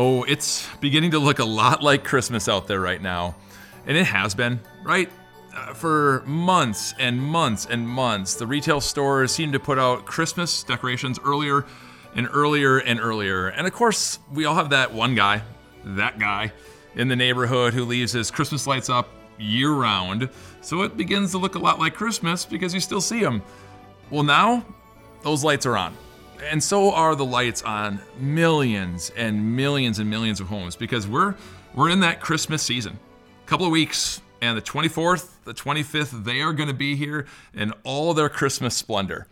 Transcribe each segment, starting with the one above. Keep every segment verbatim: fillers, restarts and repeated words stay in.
Oh, it's beginning to look a lot like Christmas out there right now. And it has been, right? Uh, for months and months and months, the retail stores seem to put out Christmas decorations earlier and earlier and earlier. And of course, we all have that one guy, that guy, in the neighborhood who leaves his Christmas lights up year round. So it begins to look a lot like Christmas because you still see them. Well, now those lights are on. And so are the lights on millions and millions and millions of homes, because we're we're in that Christmas season. A couple of weeks, and the twenty-fourth, the twenty-fifth, they are going to be here in all their Christmas splendor.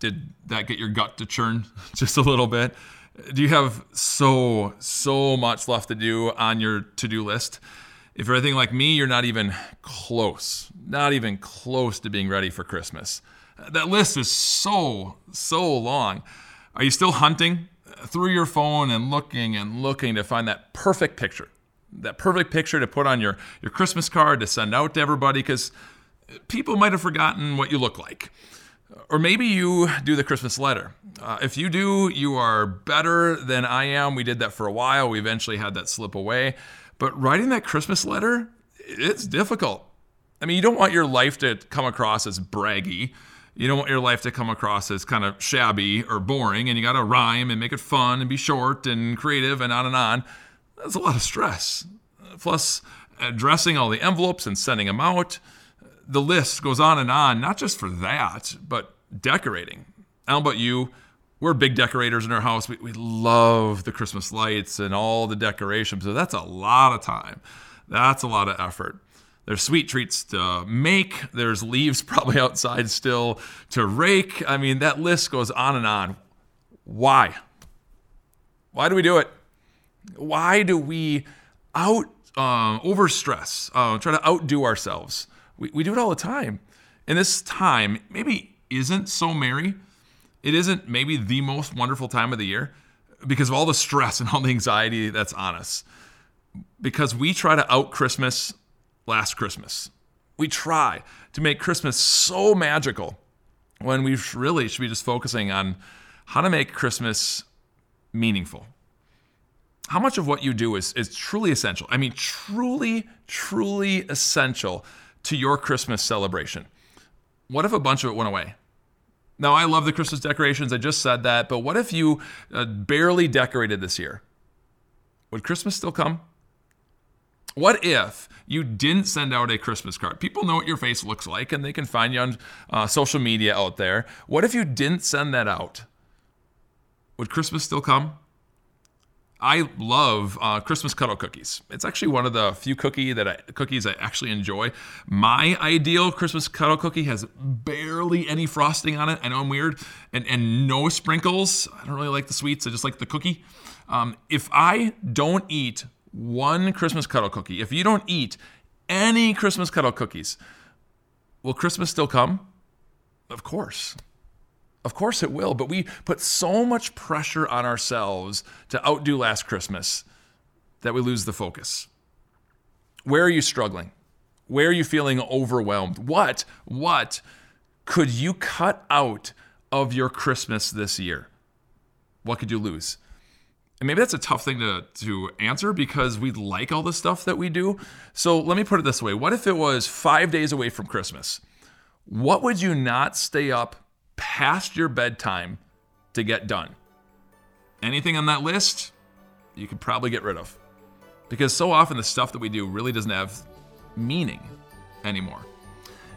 Did that get your gut to churn just a little bit? Do you have so, so much left to do on your to-do list? If you're anything like me, you're not even close, not even close to being ready for Christmas. That list is so, so long. Are you still hunting through your phone and looking and looking to find that perfect picture? That perfect picture to put on your, your Christmas card to send out to everybody, because people might have forgotten what you look like. Or maybe you do the Christmas letter. Uh, if you do, you are better than I am. We did that for a while. We eventually had that slip away. But writing that Christmas letter, it's difficult. I mean, you don't want your life to come across as braggy. You don't want your life to come across as kind of shabby or boring, and you got to rhyme and make it fun and be short and creative and on and on. That's a lot of stress. Plus, addressing all the envelopes and sending them out. The list goes on and on, not just for that, but decorating. I don't know about you, we're big decorators in our house. We, we love the Christmas lights and all the decorations, so that's a lot of time. That's a lot of effort. There's sweet treats to make. There's leaves probably outside still to rake. I mean, that list goes on and on. Why? Why do we do it? Why do we out um, overstress, uh, try to outdo ourselves? We, we do it all the time. And this time maybe isn't so merry. It isn't maybe the most wonderful time of the year because of all the stress and all the anxiety that's on us. Because we try to out Christmas last Christmas. We try to make Christmas so magical when we really should be just focusing on how to make Christmas meaningful. How much of what you do is, is truly essential? I mean, truly, truly essential to your Christmas celebration. What if a bunch of it went away? Now, I love the Christmas decorations. I just said that. But what if you uh, barely decorated this year? Would Christmas still come? What if you didn't send out a Christmas card? People know what your face looks like, and they can find you on uh, social media out there. What if you didn't send that out? Would Christmas still come? I love uh, Christmas cuddle cookies. It's actually one of the few cookie that I, cookies I actually enjoy. My ideal Christmas cuddle cookie has barely any frosting on it. I know I'm weird. And, and no sprinkles. I don't really like the sweets. I just like the cookie. Um, if I don't eat one Christmas cuddle cookie, if you don't eat any Christmas cuddle cookies, will Christmas still come? Of course. Of course it will, but we put so much pressure on ourselves to outdo last Christmas that we lose the focus. Where are you struggling? Where are you feeling overwhelmed? What, what could you cut out of your Christmas this year? What could you lose? And maybe that's a tough thing to, to answer because we like all the stuff that we do. So let me put it this way. What if it was five days away from Christmas? What would you not stay up past your bedtime to get done? Anything on that list, you could probably get rid of. Because so often the stuff that we do really doesn't have meaning anymore.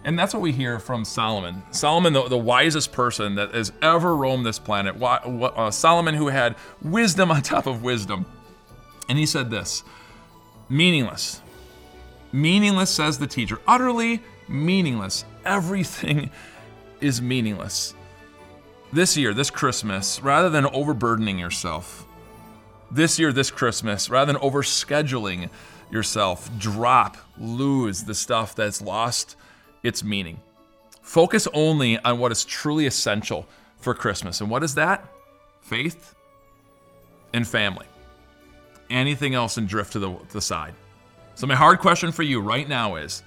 And that's what we hear from Solomon. Solomon, the, the wisest person that has ever roamed this planet. Solomon, who had wisdom on top of wisdom. And he said this, meaningless. Meaningless, says the teacher. Utterly meaningless. Everything is meaningless. This year, this Christmas, rather than overburdening yourself, this year, this Christmas, rather than overscheduling yourself, drop, lose the stuff that's lost its meaning. Focus only on what is truly essential for Christmas. And what is that? Faith and family. Anything else and drift to the, to the side. So my hard question for you right now is,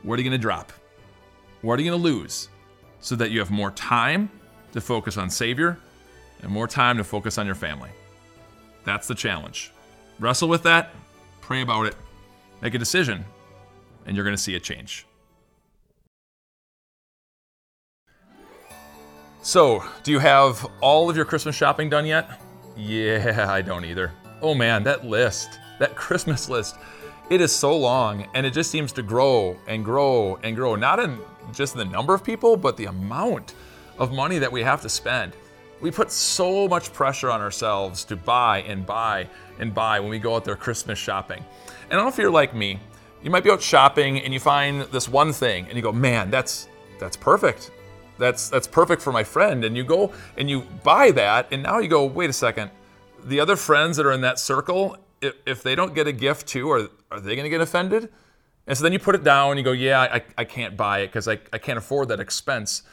what are you going to drop? What are you going to lose so that you have more time to focus on Savior and more time to focus on your family? That's the challenge. Wrestle with that, pray about it, make a decision, and you're going to see a change. So, do you have all of your Christmas shopping done yet? Yeah, I don't either. Oh man, that list, that Christmas list, it is so long, and it just seems to grow and grow and grow. Not in just the number of people, but the amount of money that we have to spend. We put so much pressure on ourselves to buy and buy and buy when we go out there Christmas shopping. And I don't know if you're like me, you might be out shopping and you find this one thing and you go, man, that's that's perfect. That's that's perfect for my friend. And you go and you buy that, and now you go, wait a second, the other friends that are in that circle, if, if they don't get a gift too, are, are they gonna get offended? And so then you put it down and you go, yeah, I, I can't buy it because I, I can't afford that expense.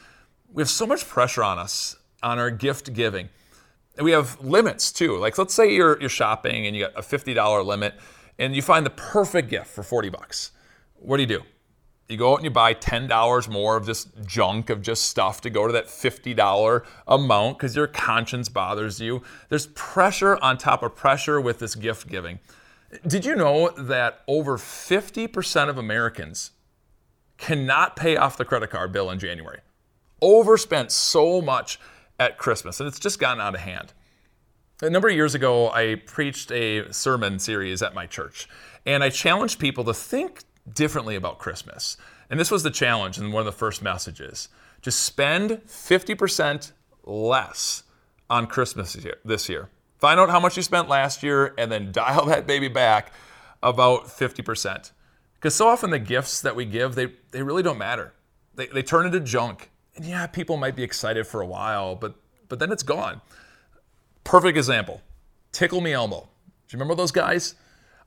We have so much pressure on us, on our gift giving. And we have limits too. Like, let's say you're you're shopping and you got a fifty dollars limit and you find the perfect gift for forty bucks. What do you do? You go out and you buy ten dollars more of just junk, of just stuff to go to that fifty dollars amount because your conscience bothers you. There's pressure on top of pressure with this gift giving. Did you know that over fifty percent of Americans cannot pay off the credit card bill in January? Overspent so much at Christmas, and it's just gotten out of hand. A number of years ago, I preached a sermon series at my church, and I challenged people to think differently about Christmas. And this was the challenge in one of the first messages. Just spend fifty percent less on Christmas this year. Find out how much you spent last year, and then dial that baby back about fifty percent. Because so often the gifts that we give, they, they really don't matter. They, they turn into junk. And yeah, people might be excited for a while, but but then it's gone. Perfect example, Tickle Me Elmo. Do you remember those guys?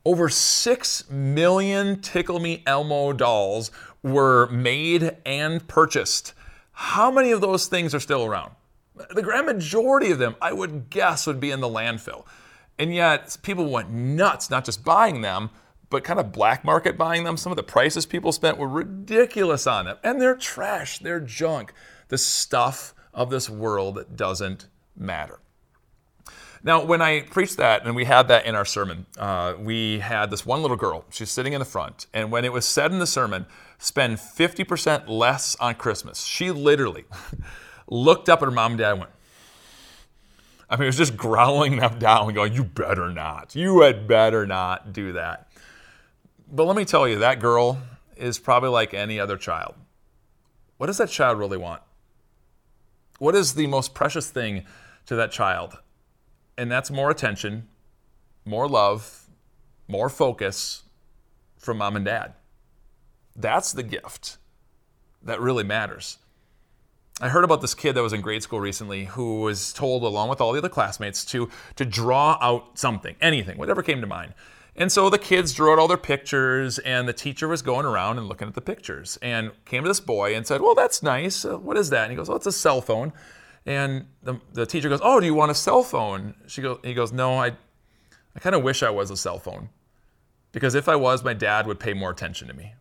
Over six million Tickle Me Elmo dolls were made and purchased. How many of those things are still around? The grand majority of them, I would guess, would be in the landfill. And yet, people went nuts, not just buying them, but kind of black market buying them. Some of the prices people spent were ridiculous on them. And they're trash, they're junk, the stuff of this world that doesn't matter. Now, when I preached that, and we had that in our sermon, uh, we had this one little girl, she's sitting in the front, and when it was said in the sermon, spend fifty percent less on Christmas, she literally looked up at her mom and dad and went, I mean, it was just growling them down and going, you better not, you had better not do that. But let me tell you, that girl is probably like any other child. What does that child really want? What is the most precious thing to that child? And that's more attention, more love, more focus from mom and dad. That's the gift that really matters. I heard about this kid that was in grade school recently who was told, along with all the other classmates, to, to draw out something, anything, whatever came to mind. And so the kids drew out all their pictures, and the teacher was going around and looking at the pictures and came to this boy and said, well, that's nice. Uh, what is that? And he goes, well, it's a cell phone. And the, the teacher goes, oh, do you want a cell phone? She goes, he goes, no, I, I kind of wish I was a cell phone, because if I was, my dad would pay more attention to me.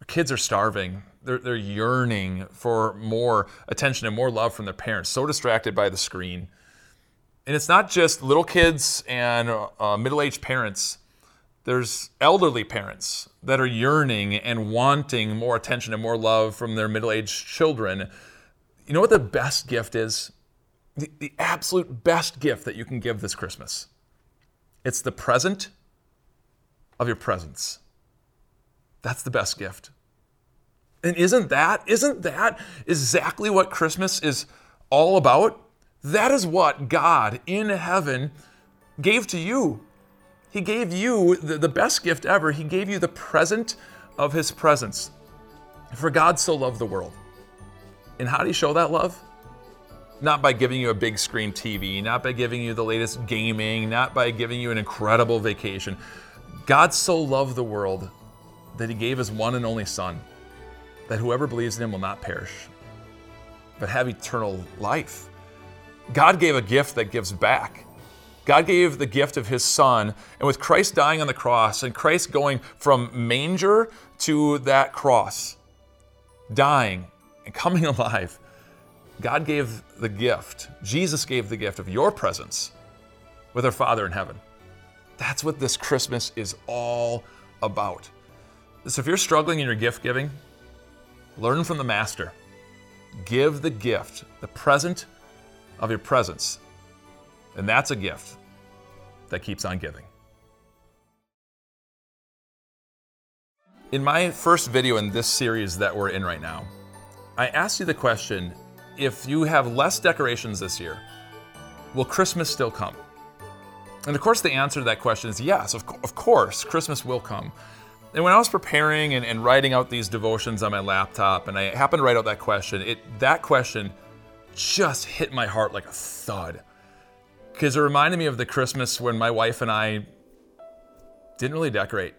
Our kids are starving. They're, they're yearning for more attention and more love from their parents, so distracted by the screen. And it's not just little kids and uh, middle-aged parents. There's elderly parents that are yearning and wanting more attention and more love from their middle-aged children. You know what the best gift is? The, the absolute best gift that you can give this Christmas. It's the present of your presence. That's the best gift. And isn't that, isn't that exactly what Christmas is all about? That is what God in heaven gave to you. He gave you the, the best gift ever. He gave you the present of his presence. For God so loved the world. And how do you show that love? Not by giving you a big screen T V, not by giving you the latest gaming, not by giving you an incredible vacation. God so loved the world that he gave his one and only Son, that whoever believes in him will not perish, but have eternal life. God gave a gift that gives back. God gave the gift of his Son, and with Christ dying on the cross and Christ going from manger to that cross, dying and coming alive, God gave the gift, Jesus gave the gift of your presence with our Father in heaven. That's what this Christmas is all about. So if you're struggling in your gift giving, learn from the Master. Give the gift, the present of your presence. And that's a gift that keeps on giving. In my first video in this series that we're in right now, I asked you the question, if you have less decorations this year, will Christmas still come? And of course the answer to that question is yes, of, co- of course, Christmas will come. And when I was preparing and, and writing out these devotions on my laptop, and I happened to write out that question, it that question just hit my heart like a thud. Because it reminded me of the Christmas when my wife and I didn't really decorate.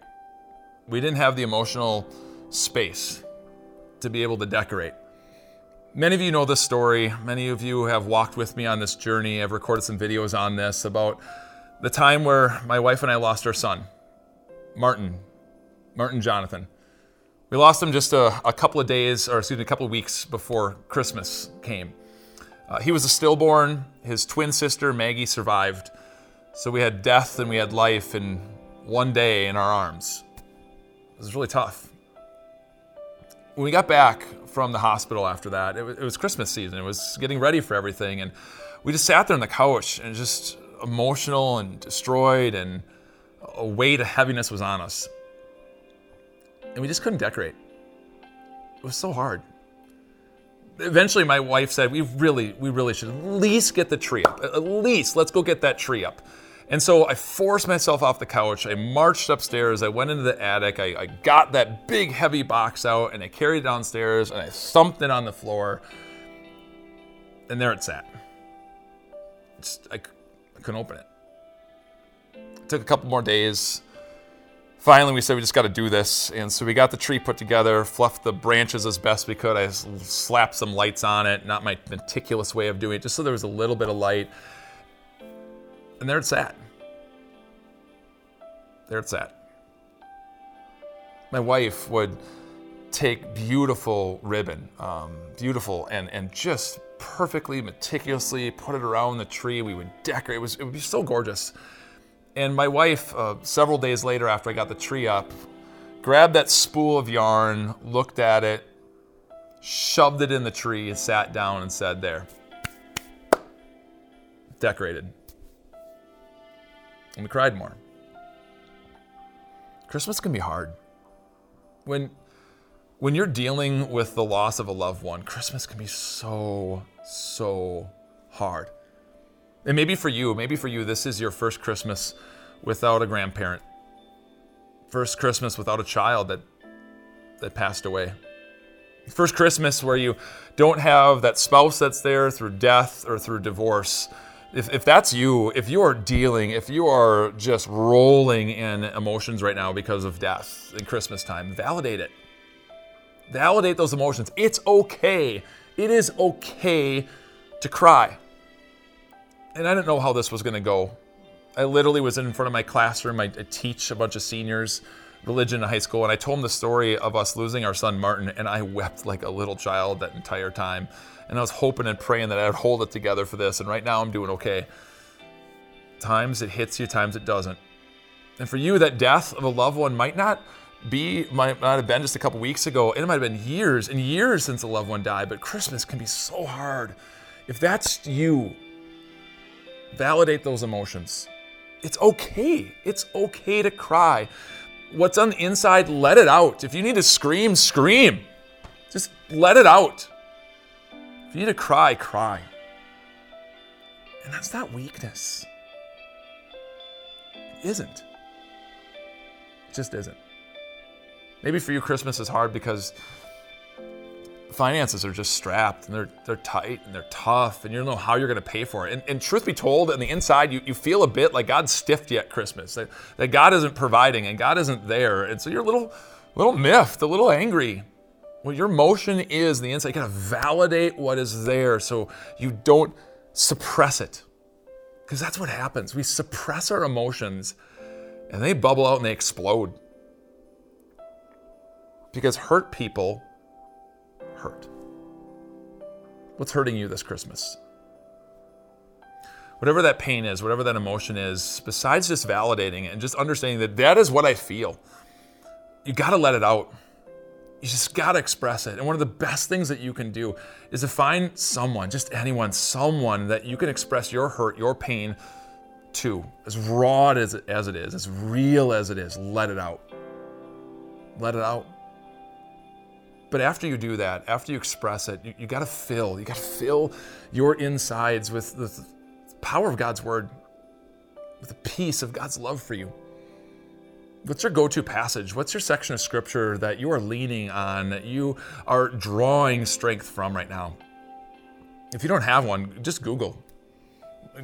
We didn't have the emotional space to be able to decorate. Many of you know this story. Many of you have walked with me on this journey. I've recorded some videos on this about the time where my wife and I lost our son, Martin, Martin Jonathan. We lost him just a, a couple of days, or excuse me, a couple of weeks before Christmas came. Uh, he was a stillborn. His twin sister, Maggie, survived. So we had death and we had life in one day in our arms. It was really tough. When we got back from the hospital after that, it was, it was Christmas season. It was getting ready for everything. And we just sat there on the couch and just emotional and destroyed, and a weight of heaviness was on us. And we just couldn't decorate. It was so hard. Eventually my wife said, we really, we really should at least get the tree up. At least, let's go get that tree up. And so I forced myself off the couch. I marched upstairs. I went into the attic. I, I got that big heavy box out and I carried it downstairs and I thumped it on the floor. And there it sat. Just, I, I couldn't open it. It took a couple more days. Finally, we said we just got to do this, and so we got the tree put together, fluffed the branches as best we could. I slapped some lights on it, not my meticulous way of doing it, just so there was a little bit of light. And there it sat. There it sat. My wife would take beautiful ribbon, um, beautiful, and, and just perfectly, meticulously put it around the tree. We would decorate. It was, it would be so gorgeous. And my wife, uh, several days later after I got the tree up, grabbed that spool of yarn, looked at it, shoved it in the tree, and sat down and said, there. Decorated. And we cried more. Christmas can be hard. When, when you're dealing with the loss of a loved one, Christmas can be so, so hard. And maybe for you, maybe for you, this is your first Christmas without a grandparent. First Christmas without a child that that passed away. First Christmas where you don't have that spouse that's there through death or through divorce. If, if that's you, if you are dealing, if you are just rolling in emotions right now because of death in Christmas time, validate it. Validate those emotions. It's okay. It is okay to cry. And I didn't know how this was going to go. I literally was in front of my classroom. I, I teach a bunch of seniors religion in high school, and I told them the story of us losing our son Martin, and I wept like a little child that entire time. And I was hoping and praying that I would hold it together for this, and right now I'm doing okay. Times it hits you, times it doesn't. And for you, that death of a loved one might not be, might not have been just a couple weeks ago, and it might have been years and years since a loved one died, but Christmas can be so hard. If that's you, validate those emotions. It's okay. It's okay to cry. What's on the inside, let it out. If you need to scream, scream. Just let it out. If you need to cry, cry. And that's not weakness. It isn't. It just isn't. Maybe for you, Christmas is hard because finances are just strapped, and they're they're tight, and they're tough, and you don't know how you're going to pay for it. And, and truth be told, on the inside, you, you feel a bit like God's stiffed you at Christmas, that, that God isn't providing, and God isn't there. And so you're a little, little miffed, a little angry. Well, your emotion is, the inside, you got to validate what is there so you don't suppress it. Because that's what happens. We suppress our emotions, and they bubble out and they explode. Because hurt people hurt. What's hurting you this Christmas? whatever that pain is, whatever that emotion is, besides just validating it and just understanding that that is what I feel, you got to let it out. You just got to express it. And one of the best things that you can do is to find someone, just anyone, someone that you can express your hurt, your pain to. As raw as it, as it is, as real as it is, let it out. Let it out. But after you do that, after you express it, you, you got to fill. You got to fill your insides with the power of God's word, with the peace of God's love for you. What's your go-to passage? What's your section of scripture that you are leaning on, that you are drawing strength from right now? If you don't have one, just Google.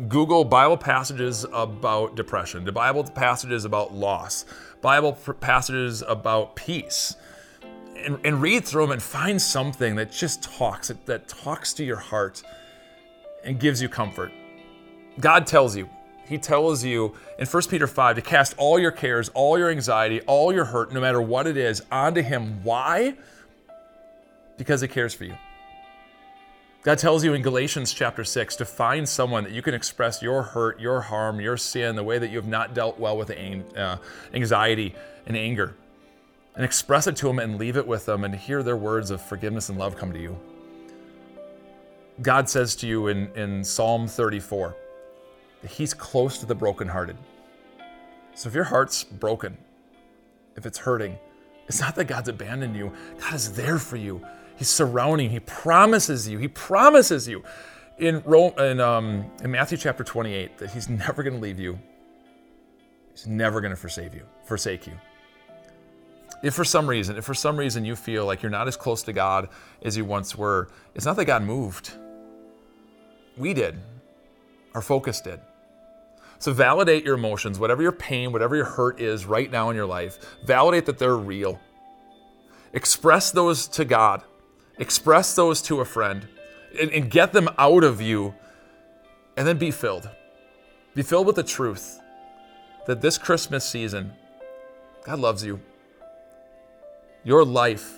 Google Bible passages about depression, the Bible passages about loss, Bible passages about peace, and, and read through them and find something that just talks, that, that talks to your heart and gives you comfort. God tells you. He tells you in First Peter five to cast all your cares, all your anxiety, all your hurt, no matter what it is, onto him. Why? Because he cares for you. God tells you in Galatians chapter six to find someone that you can express your hurt, your harm, your sin, the way that you have not dealt well with anxiety and anger, and express it to them and leave it with them and hear their words of forgiveness and love come to you. God says to you in, in Psalm thirty-four, he's close to the brokenhearted. So if your heart's broken, if it's hurting, it's not that God's abandoned you. God is there for you. He's surrounding. He promises you. He promises you in Rome, in, um, in Matthew chapter twenty-eight that he's never going to leave you. He's never going to forsake you. Forsake you. If for some reason, if for some reason you feel like you're not as close to God as you once were, it's not that God moved. We did. Our focus did. So validate your emotions, whatever your pain, whatever your hurt is right now in your life. Validate that they're real. Express those to God. Express those to a friend and, and get them out of you, and then be filled. Be filled with the truth that this Christmas season, God loves you. Your life,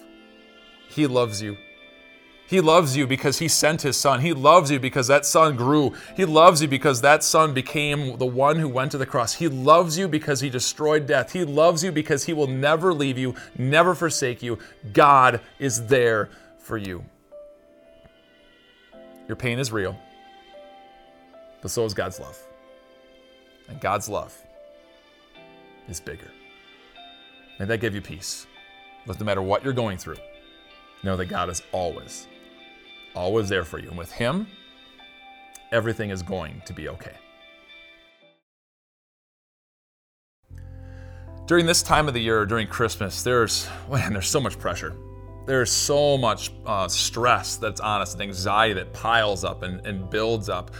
he loves you. He loves you because he sent his son. He loves you because that son grew. He loves you because that son became the one who went to the cross. He loves you because he destroyed death. He loves you because he will never leave you, never forsake you. God is there for you. Your pain is real, but so is God's love. And God's love is bigger. May that give you peace. But no matter what you're going through, know that God is always Always there for you. And with him, everything is going to be okay. During this time of the year, during Christmas, there's, man, there's so much pressure. There's so much uh, stress that's on us, and anxiety that piles up and, and builds up.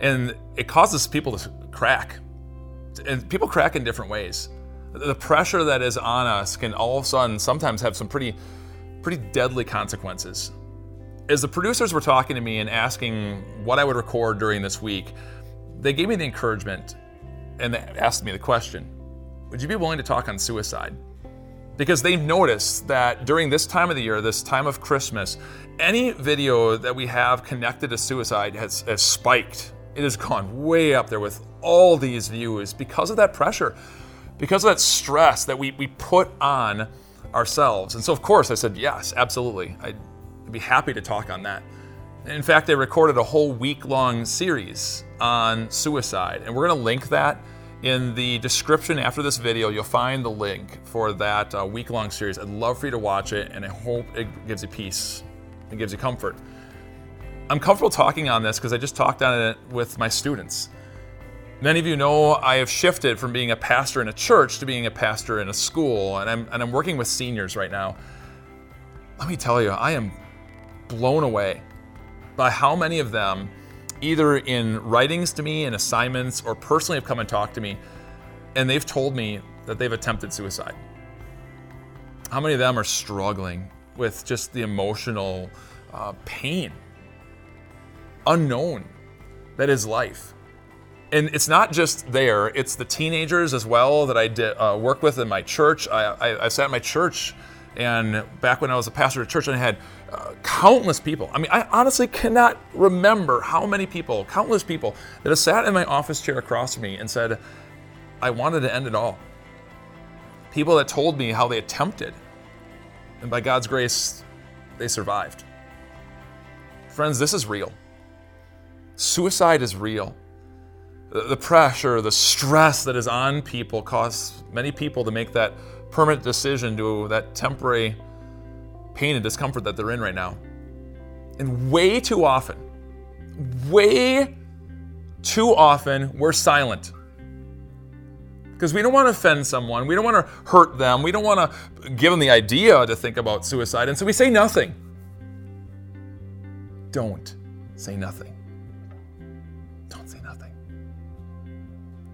And it causes people to crack. And people crack in different ways. The pressure that is on us can all of a sudden sometimes have some pretty, pretty deadly consequences. As the producers were talking to me and asking what I would record during this week, they gave me the encouragement and they asked me the question, would you be willing to talk on suicide? Because they noticed that during this time of the year, this time of Christmas, any video that we have connected to suicide has, has spiked. It has gone way up there with all these views because of that pressure, because of that stress that we, we put on ourselves. And so, of course, I said, yes, absolutely. I, I'd be happy to talk on that. In fact, they recorded a whole week-long series on suicide, and we're going to link that in the description after this video. You'll find the link for that uh, week-long series. I'd love for you to watch it, and I hope it gives you peace and gives you comfort. I'm comfortable talking on this because I just talked on it with my students. Many of you know I have shifted from being a pastor in a church to being a pastor in a school, and I'm and I'm working with seniors right now. Let me tell you, I am blown away by how many of them, either in writings to me, in assignments, or personally have come and talked to me, and they've told me that they've attempted suicide. How many of them are struggling with just the emotional uh, pain, unknown, that is life. And it's not just there, it's the teenagers as well that I did, uh, work with in my church. I, I, I sat in my church And back when I was a pastor at church, and I had uh, countless people. I mean, I honestly cannot remember how many people, countless people, that have sat in my office chair across from me and said, I wanted to end it all. People that told me how they attempted, and by God's grace, they survived. Friends, this is real. Suicide is real. The pressure, the stress that is on people causes many people to make that permanent decision to that temporary pain and discomfort that they're in right now. And way too often, way too often, we're silent. Because we don't want to offend someone. We don't want to hurt them. We don't want to give them the idea to think about suicide. And so we say nothing. Don't say nothing. Don't say nothing.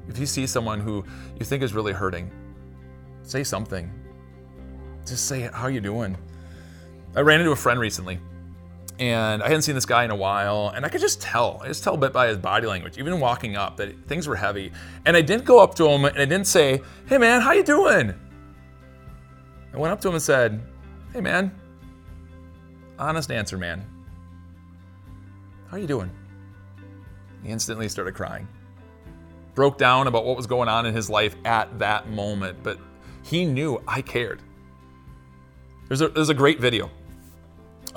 If you see someone who you think is really hurting, say something. Just say, how are you doing? I ran into a friend recently. And I hadn't seen this guy in a while, and I could just tell. I just tell a bit by his body language, even walking up, that things were heavy. And I didn't go up to him, and I didn't say, hey man, how you doing? I went up to him and said, hey man, honest answer, man. How are you doing? He instantly started crying. Broke down about what was going on in his life at that moment, but he knew I cared. There's a, there's a great video.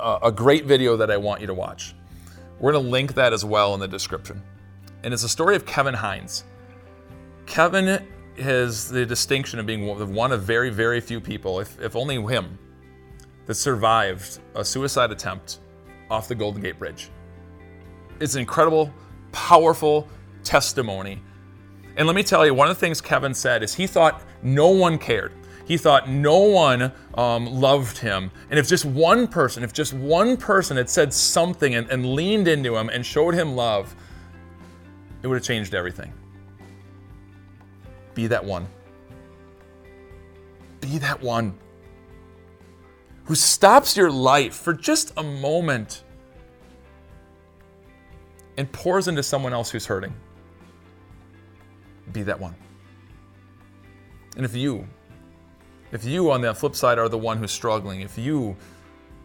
Uh, a great video that I want you to watch. We're going to link that as well in the description. And it's a story of Kevin Hines. Kevin has the distinction of being one of very, very few people, if, if only him, that survived a suicide attempt off the Golden Gate Bridge. It's an incredible, powerful testimony. And let me tell you, one of the things Kevin said is he thought no one cared. He thought no one um, loved him. And if just one person, if just one person had said something and, and leaned into him and showed him love, it would have changed everything. Be that one. Be that one who stops your life for just a moment and pours into someone else who's hurting. Be that one. And if you If you, on the flip side, are the one who's struggling, if you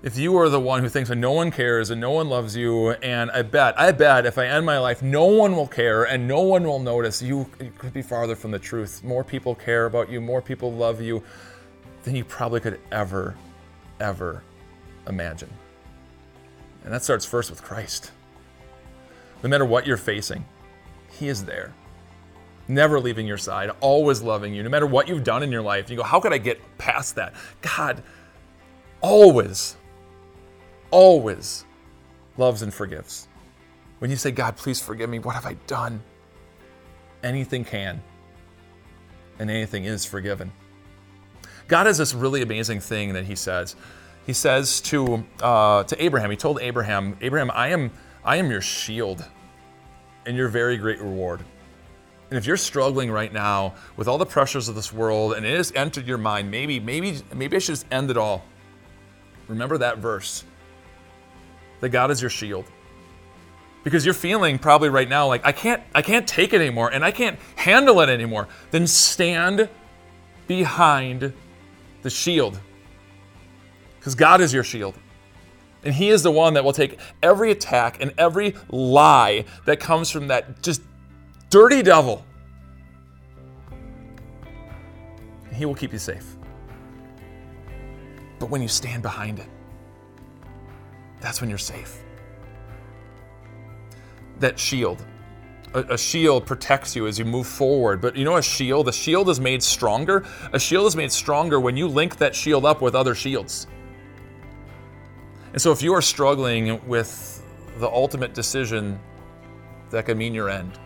if you are the one who thinks that no one cares and no one loves you, and I bet, I bet if I end my life, no one will care and no one will notice, you, you could be farther from the truth. More people care about you, more people love you than you probably could ever, ever imagine. And that starts first with Christ. No matter what you're facing, He is there. Never leaving your side, always loving you, no matter what you've done in your life. You go, how could I get past that? God always, always loves and forgives. When you say, God, please forgive me, what have I done? Anything can, and anything is forgiven. God has this really amazing thing that He says. He says to uh, to Abraham, He told Abraham, Abraham, I am, I am your shield and your very great reward. And if you're struggling right now with all the pressures of this world and it has entered your mind, maybe, maybe, maybe I should just end it all. Remember that verse, that God is your shield. Because you're feeling probably right now like, I can't, I can't take it anymore and I can't handle it anymore. Then stand behind the shield. Because God is your shield. And He is the one that will take every attack and every lie that comes from that just dirty devil. He will keep you safe. But when you stand behind it, that's when you're safe. That shield. A, a shield protects you as you move forward. But you know a shield? A shield is made stronger. A shield is made stronger when you link that shield up with other shields. And so if you are struggling with the ultimate decision that could mean your end,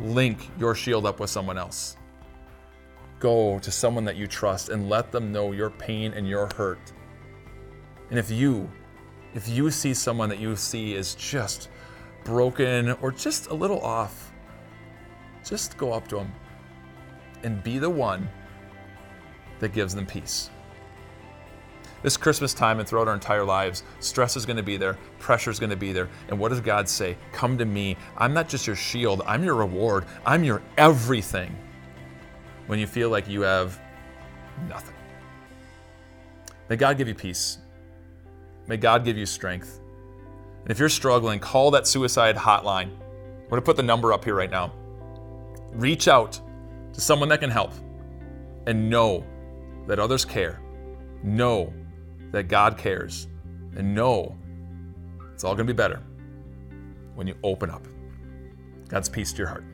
link your shield up with someone else. Go to someone that you trust and let them know your pain and your hurt. And if you, if you see someone that you see is just broken or just a little off, just go up to them and be the one that gives them peace. This Christmas time and throughout our entire lives, stress is going to be there, pressure is going to be there. And what does God say? Come to me. I'm not just your shield. I'm your reward. I'm your everything. When you feel like you have nothing. May God give you peace. May God give you strength. And if you're struggling, call that suicide hotline. We're going to put the number up here right now. Reach out to someone that can help, and know that others care. Know that God cares, and know it's all going to be better when you open up. God's peace to your heart.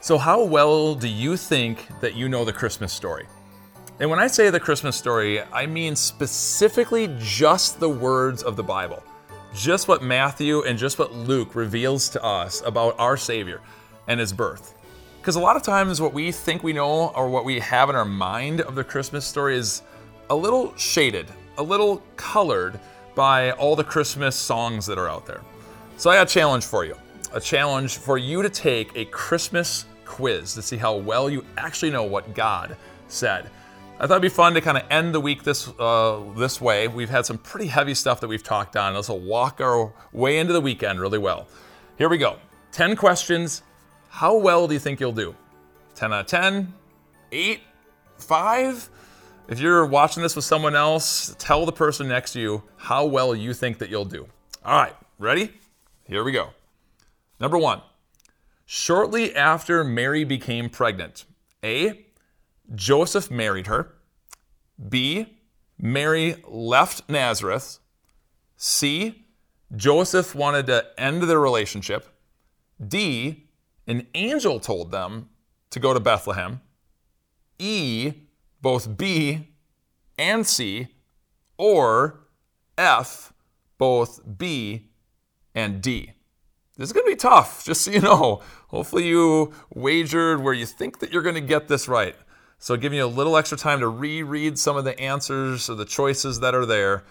So how well do you think that you know the Christmas story? And when I say the Christmas story, I mean specifically just the words of the Bible. Just what Matthew and just what Luke reveals to us about our Savior and His birth. Because a lot of times what we think we know or what we have in our mind of the Christmas story is a little shaded, a little colored by all the Christmas songs that are out there. So I got a challenge for you. A challenge for you to take a Christmas quiz to see how well you actually know what God said. I thought it'd be fun to kind of end the week this uh, this way. We've had some pretty heavy stuff that we've talked on. This will walk our way into the weekend really well. Here we go. ten questions. How well do you think you'll do? ten out of ten? eight? five? If you're watching this with someone else, tell the person next to you how well you think that you'll do. All right, ready? Here we go. Number one, shortly after Mary became pregnant, A, Joseph married her. B, Mary left Nazareth. C, Joseph wanted to end their relationship. D, an angel told them to go to Bethlehem. E, both B and C. Or F, both B and D. This is going to be tough, just so you know. Hopefully you wagered where you think that you're going to get this right. So giving you a little extra time to reread some of the answers or the choices that are there.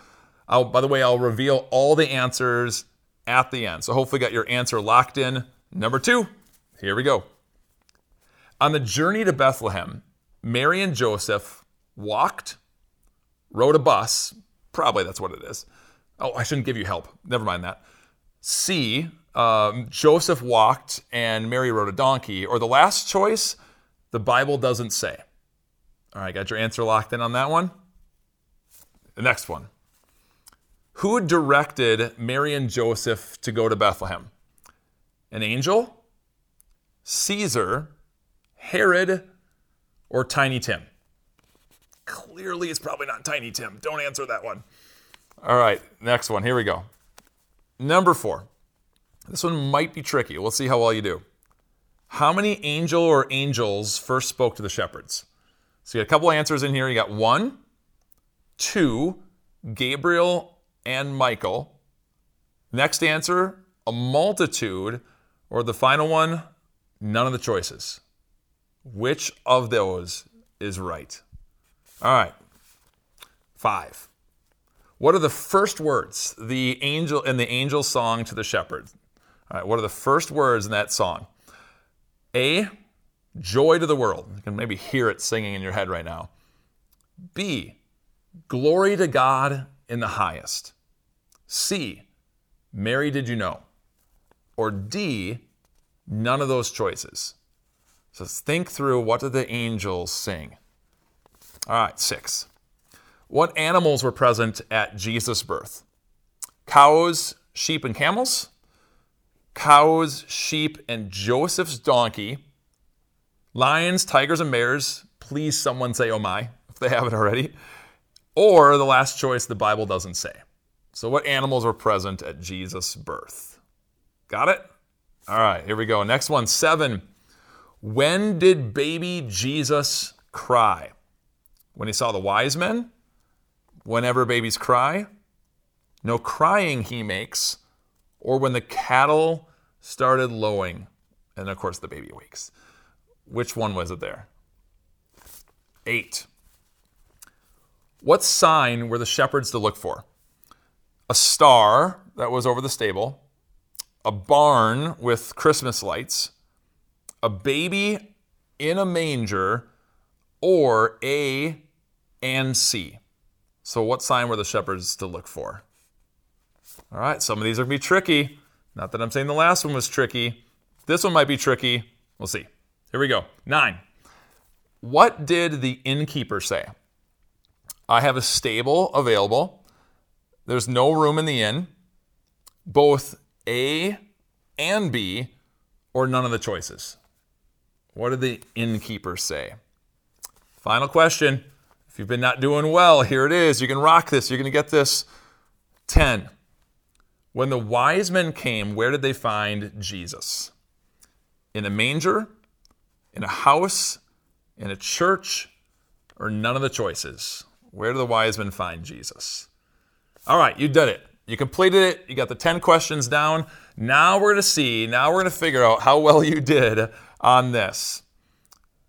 I'll, by the way, I'll reveal all the answers at the end. So hopefully you got your answer locked in. Number two, here we go. On the journey to Bethlehem, Mary and Joseph walked, rode a bus. Probably that's what it is. Oh, I shouldn't give you help. Never mind that. C, um, Joseph walked and Mary rode a donkey. Or the last choice, the Bible doesn't say. All right, got your answer locked in on that one? The next one. Who directed Mary and Joseph to go to Bethlehem? An angel, Caesar, Herod, or Tiny Tim? Clearly, it's probably not Tiny Tim. Don't answer that one. All right, next one. Here we go. Number four. This one might be tricky. We'll see how well you do. How many angel or angels first spoke to the shepherds? So you got a couple answers in here. You got one, two, Gabriel and Michael. Next answer, a multitude, or the final one, none of the choices. Which of those is right? All right. Five. What are the first words the angel in the angel song to the shepherd? All right, what are the first words in that song? A, joy to the world. You can maybe hear it singing in your head right now. B, glory to God in the highest. C, Mary, did you know? Or D, none of those choices. So think through, what did the angels sing? All right, six. What animals were present at Jesus' birth? Cows, sheep, and camels? Cows, sheep, and Joseph's donkey. Lions, tigers, and bears. Please someone say, oh my, if they haven't already. Or the last choice, the Bible doesn't say. So what animals were present at Jesus' birth? Got it? All right, here we go. Next one, seven. When did baby Jesus cry? When he saw the wise men? Whenever babies cry? No crying he makes. Or when the cattle started lowing, and of course the baby wakes. Which one was it there? Eight. What sign were the shepherds to look for? A star that was over the stable, a barn with Christmas lights, a baby in a manger, or A and C. So what sign were the shepherds to look for? All right, some of these are going to be tricky. Not that I'm saying the last one was tricky. This one might be tricky. We'll see. Here we go. Nine. What did the innkeeper say? I have a stable available. There's no room in the inn. Both A and B, or none of the choices. What did the innkeeper say? Final question. If you've been not doing well, here it is. You can rock this. You're going to get this. ten. When the wise men came, where did they find Jesus? In a manger, in a house, in a church, or none of the choices? Where do the wise men find Jesus? All right, you did it. You completed it. You got the ten questions down. Now we're going to see, now we're going to figure out how well you did on this.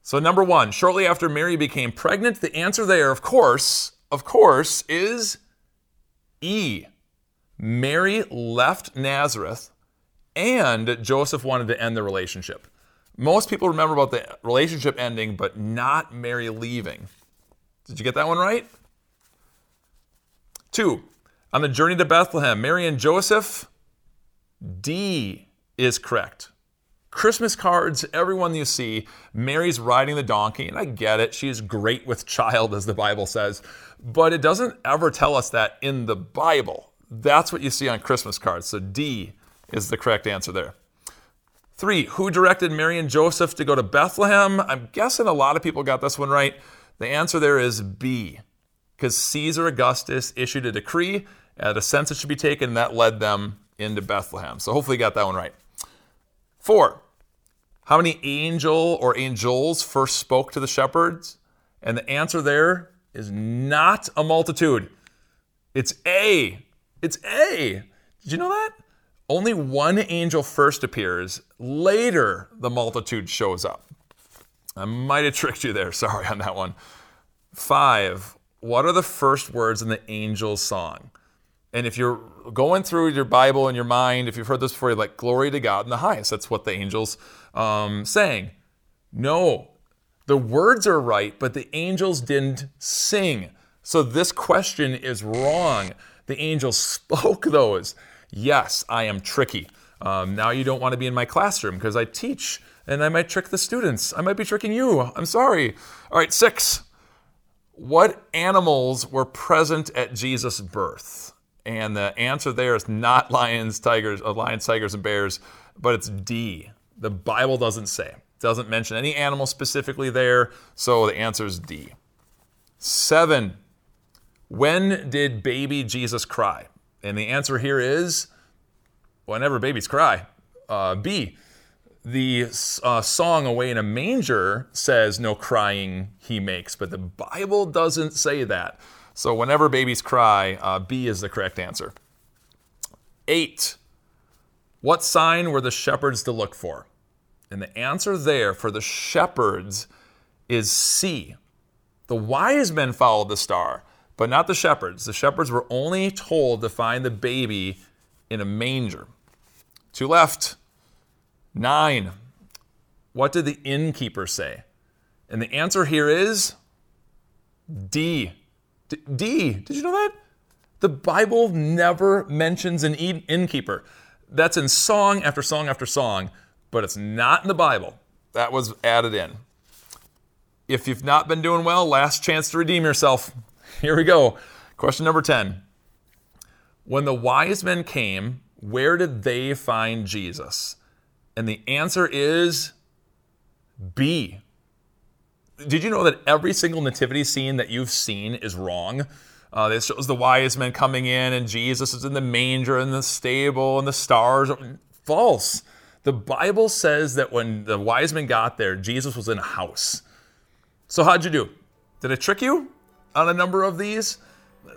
So number one, shortly after Mary became pregnant, the answer there, of course, of course, is E. Mary left Nazareth and Joseph wanted to end the relationship. Most people remember about the relationship ending, but not Mary leaving. Did you get that one right? Two, on the journey to Bethlehem, Mary and Joseph, D is correct. Christmas cards, everyone you see, Mary's riding the donkey, and I get it, she's great with child, as the Bible says, but it doesn't ever tell us that in the Bible. That's what you see on Christmas cards, so D is the correct answer there. Three, who directed Mary and Joseph to go to Bethlehem? I'm guessing a lot of people got this one right. The answer there is B, because Caesar Augustus issued a decree that a census should be taken, and that led them into Bethlehem, so hopefully you got that one right. Four, how many angel or angels first spoke to the shepherds? And the answer there is not a multitude. It's A. It's A. Did you know that? Only one angel first appears. Later, the multitude shows up. I might have tricked you there. Sorry on that one. Five, what are the first words in the angel's song? And if you're going through your Bible in your mind, if you've heard this before, you're like, glory to God in the highest. That's what the angels um, sang. No, the words are right, but the angels didn't sing. So this question is wrong. The angels spoke those. Yes, I am tricky. Um, now you don't want to be in my classroom because I teach and I might trick the students. I might be tricking you. I'm sorry. All right, six. What animals were present at Jesus' birth? And the answer there is not lions, tigers, uh, lions, tigers, and bears, but it's D. The Bible doesn't say. It doesn't mention any animal specifically there, so the answer is D. Seven, when did baby Jesus cry? And the answer here is, whenever babies cry. Uh, B, the uh, song Away in a Manger says no crying he makes, but the Bible doesn't say that. So whenever babies cry, uh, B is the correct answer. Eight, what sign were the shepherds to look for? And the answer there for the shepherds is C. The wise men followed the star, but not the shepherds. The shepherds were only told to find the baby in a manger. Two left. Nine, what did the innkeeper say? And the answer here is D. D, did you know that? The Bible never mentions an innkeeper. That's in song after song after song, but it's not in the Bible. That was added in. If you've not been doing well, last chance to redeem yourself. Here we go. Question number ten. When the wise men came, where did they find Jesus? And the answer is B. Did you know that every single nativity scene that you've seen is wrong? Uh, this shows the wise men coming in and Jesus is in the manger and the stable and the stars. False. The Bible says that when the wise men got there, Jesus was in a house. So how'd you do? Did I trick you on a number of these?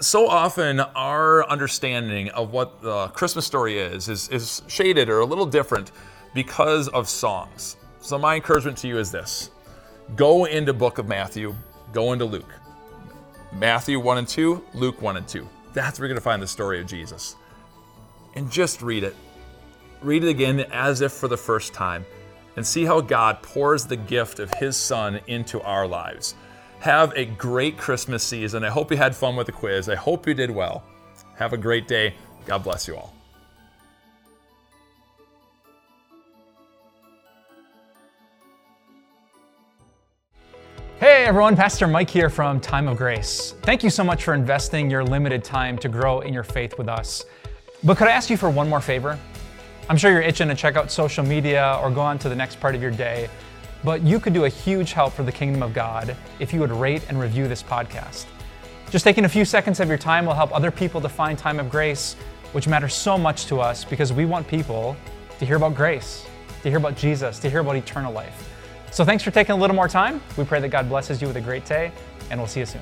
So often our understanding of what the Christmas story is is, is shaded or a little different because of songs. So my encouragement to you is this. Go into book of Matthew, go into Luke. Matthew one and two, Luke one and two. That's where you're going to find the story of Jesus. And just read it. Read it again as if for the first time. And see how God pours the gift of His Son into our lives. Have a great Christmas season. I hope you had fun with the quiz. I hope you did well. Have a great day. God bless you all. Hey everyone, Pastor Mike here from Time of Grace. Thank you so much for investing your limited time to grow in your faith with us. But could I ask you for one more favor? I'm sure you're itching to check out social media or go on to the next part of your day, but you could do a huge help for the kingdom of God if you would rate and review this podcast. Just taking a few seconds of your time will help other people to find Time of Grace, which matters so much to us because we want people to hear about grace, to hear about Jesus, to hear about eternal life. So thanks for taking a little more time. We pray that God blesses you with a great day, and we'll see you soon.